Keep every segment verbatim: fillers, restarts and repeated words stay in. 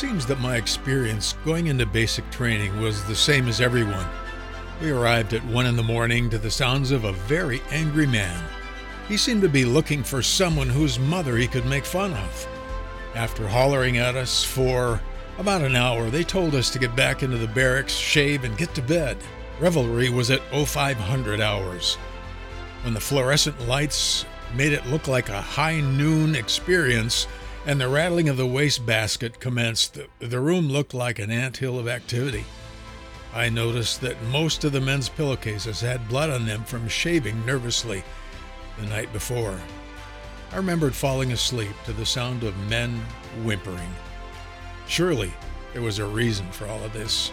seems that my experience going into basic training was the same as everyone. We arrived at one in the morning to the sounds of a very angry man. He seemed to be looking for someone whose mother he could make fun of. After hollering at us for about an hour, they told us to get back into the barracks, shave, and get to bed. Revelry was at oh five hundred hours, when the fluorescent lights made it look like a high noon experience, and the rattling of the wastebasket commenced. The, the room looked like an anthill of activity. I noticed that most of the men's pillowcases had blood on them from shaving nervously the night before. I remembered falling asleep to the sound of men whimpering. Surely there was a reason for all of this.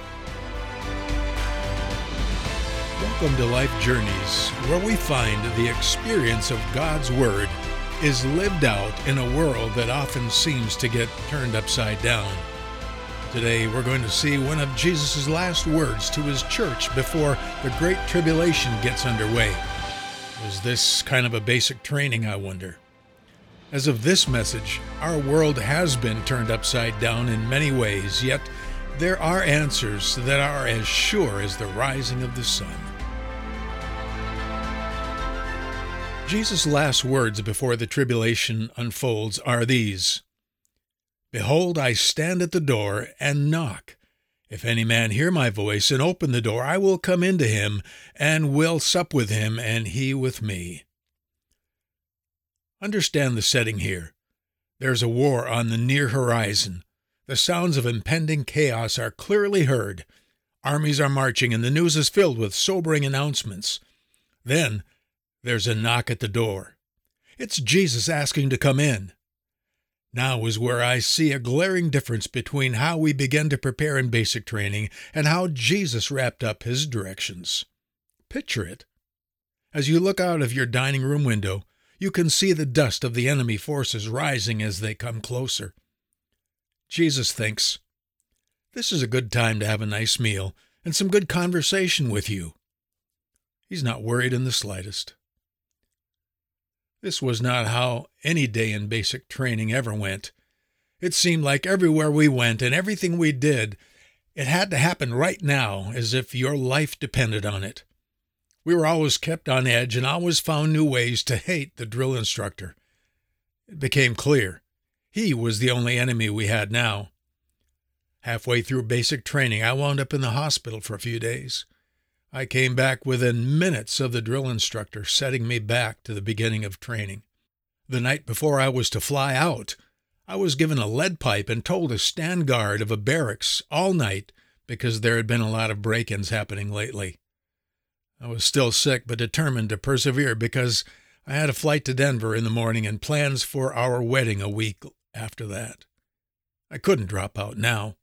Welcome to Life Journeys, where we find the experience of God's Word is lived out in a world that often seems to get turned upside down. Today we're going to see one of Jesus' last words to his church before the Great Tribulation gets underway. Was this kind of a basic training, I wonder? As of this message, our world has been turned upside down in many ways, yet there are answers that are as sure as the rising of the sun. Jesus' last words before the tribulation unfolds are these: "Behold, I stand at the door and knock. If any man hear my voice and open the door, I will come into him and will sup with him and he with me." Understand the setting here. There's a war on the near horizon. The sounds of impending chaos are clearly heard. Armies are marching and the news is filled with sobering announcements. Then there's a knock at the door. It's Jesus asking to come in. Now is where I see a glaring difference between how we begin to prepare in basic training and how Jesus wrapped up his directions. Picture it. As you look out of your dining room window, you can see the dust of the enemy forces rising as they come closer. Jesus thinks, "This is a good time to have a nice meal and some good conversation with you." He's not worried in the slightest. This was not how any day in basic training ever went. It seemed like everywhere we went and everything we did, it had to happen right now, as if your life depended on it. We were always kept on edge and always found new ways to hate the drill instructor. It became clear he was the only enemy we had now. Halfway through basic training, I wound up in the hospital for a few days. I came back within minutes of the drill instructor setting me back to the beginning of training. The night before I was to fly out, I was given a lead pipe and told to stand guard of a barracks all night because there had been a lot of break-ins happening lately. I was still sick but determined to persevere because I had a flight to Denver in the morning and plans for our wedding a week after that. I couldn't drop out now.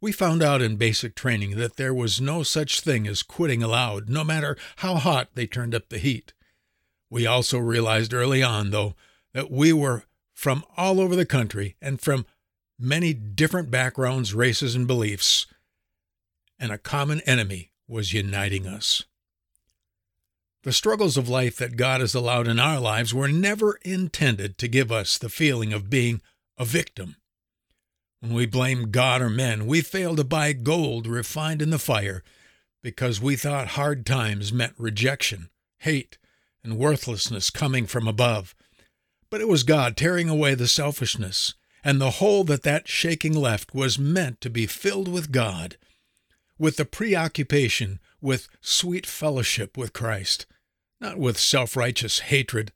We found out in basic training that there was no such thing as quitting allowed, no matter how hot they turned up the heat. We also realized early on, though, that we were from all over the country and from many different backgrounds, races, and beliefs, and a common enemy was uniting us. The struggles of life that God has allowed in our lives were never intended to give us the feeling of being a victim. When we blame God or men, we fail to buy gold refined in the fire because we thought hard times meant rejection, hate, and worthlessness coming from above. But it was God tearing away the selfishness, and the hole that that shaking left was meant to be filled with God, with the preoccupation with sweet fellowship with Christ, not with self-righteous hatred.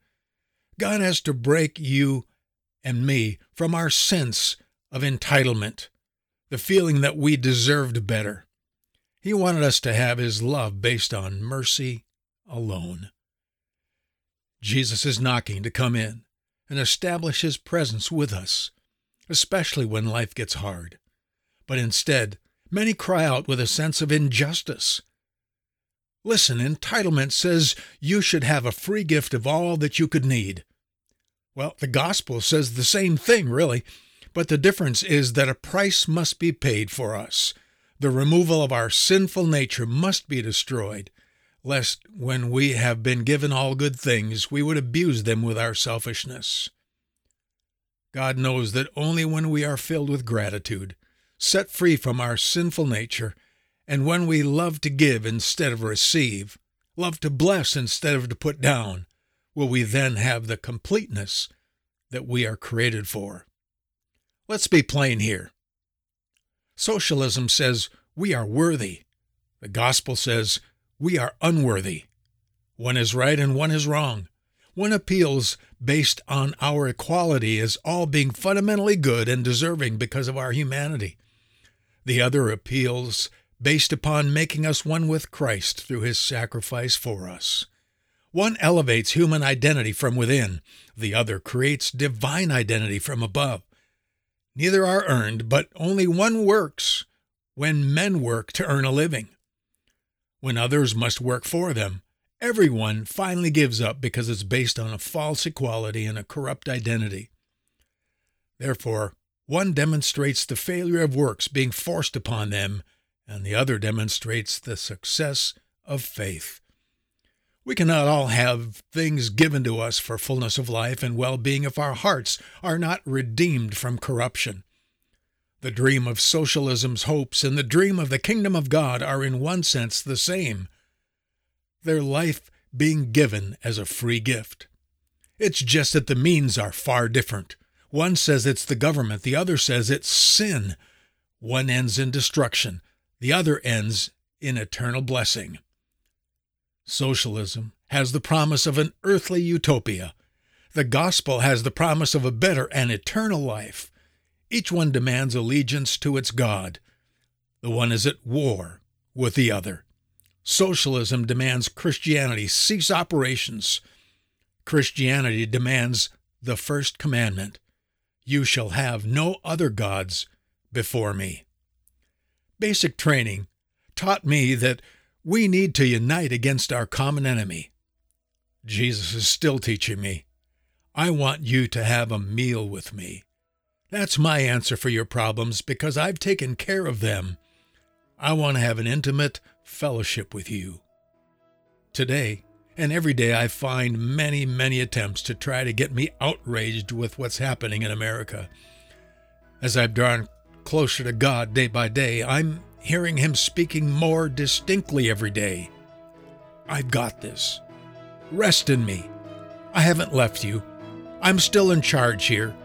God has to break you and me from our sense of entitlement, the feeling that we deserved better. He wanted us to have his love based on mercy alone. Jesus is knocking to come in and establish his presence with us, especially when life gets hard. But instead, many cry out with a sense of injustice. Listen, entitlement says you should have a free gift of all that you could need. Well, the gospel says the same thing, really. But the difference is that a price must be paid for us. The removal of our sinful nature must be destroyed, lest when we have been given all good things, we would abuse them with our selfishness. God knows that only when we are filled with gratitude, set free from our sinful nature, and when we love to give instead of receive, love to bless instead of to put down, will we then have the completeness that we are created for. Let's be plain here. Socialism says we are worthy. The gospel says we are unworthy. One is right and one is wrong. One appeals based on our equality as all being fundamentally good and deserving because of our humanity. The other appeals based upon making us one with Christ through his sacrifice for us. One elevates human identity from within. The other creates divine identity from above. Neither are earned, but only one works when men work to earn a living. When others must work for them, everyone finally gives up because it's based on a false equality and a corrupt identity. Therefore, one demonstrates the failure of works being forced upon them, and the other demonstrates the success of faith. We cannot all have things given to us for fullness of life and well-being if our hearts are not redeemed from corruption. The dream of socialism's hopes and the dream of the kingdom of God are in one sense the same, their life being given as a free gift. It's just that the means are far different. One says it's the government, the other says it's sin. One ends in destruction, the other ends in eternal blessing. Socialism has the promise of an earthly utopia. The gospel has the promise of a better and eternal life. Each one demands allegiance to its God. The one is at war with the other. Socialism demands Christianity cease operations. Christianity demands the first commandment, "You shall have no other gods before me." Basic training taught me that we need to unite against our common enemy. Jesus is still teaching me. I want you to have a meal with me. That's my answer for your problems because I've taken care of them. I want to have an intimate fellowship with you. Today and every day I find many, many attempts to try to get me outraged with what's happening in America. As I've drawn closer to God day by day, I'm hearing him speaking more distinctly every day. I've got this. Rest in me. I haven't left you. I'm still in charge here.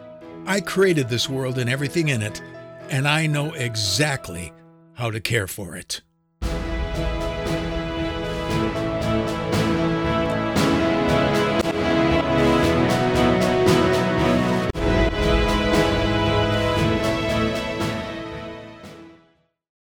I created this world and everything in it, and I know exactly how to care for it.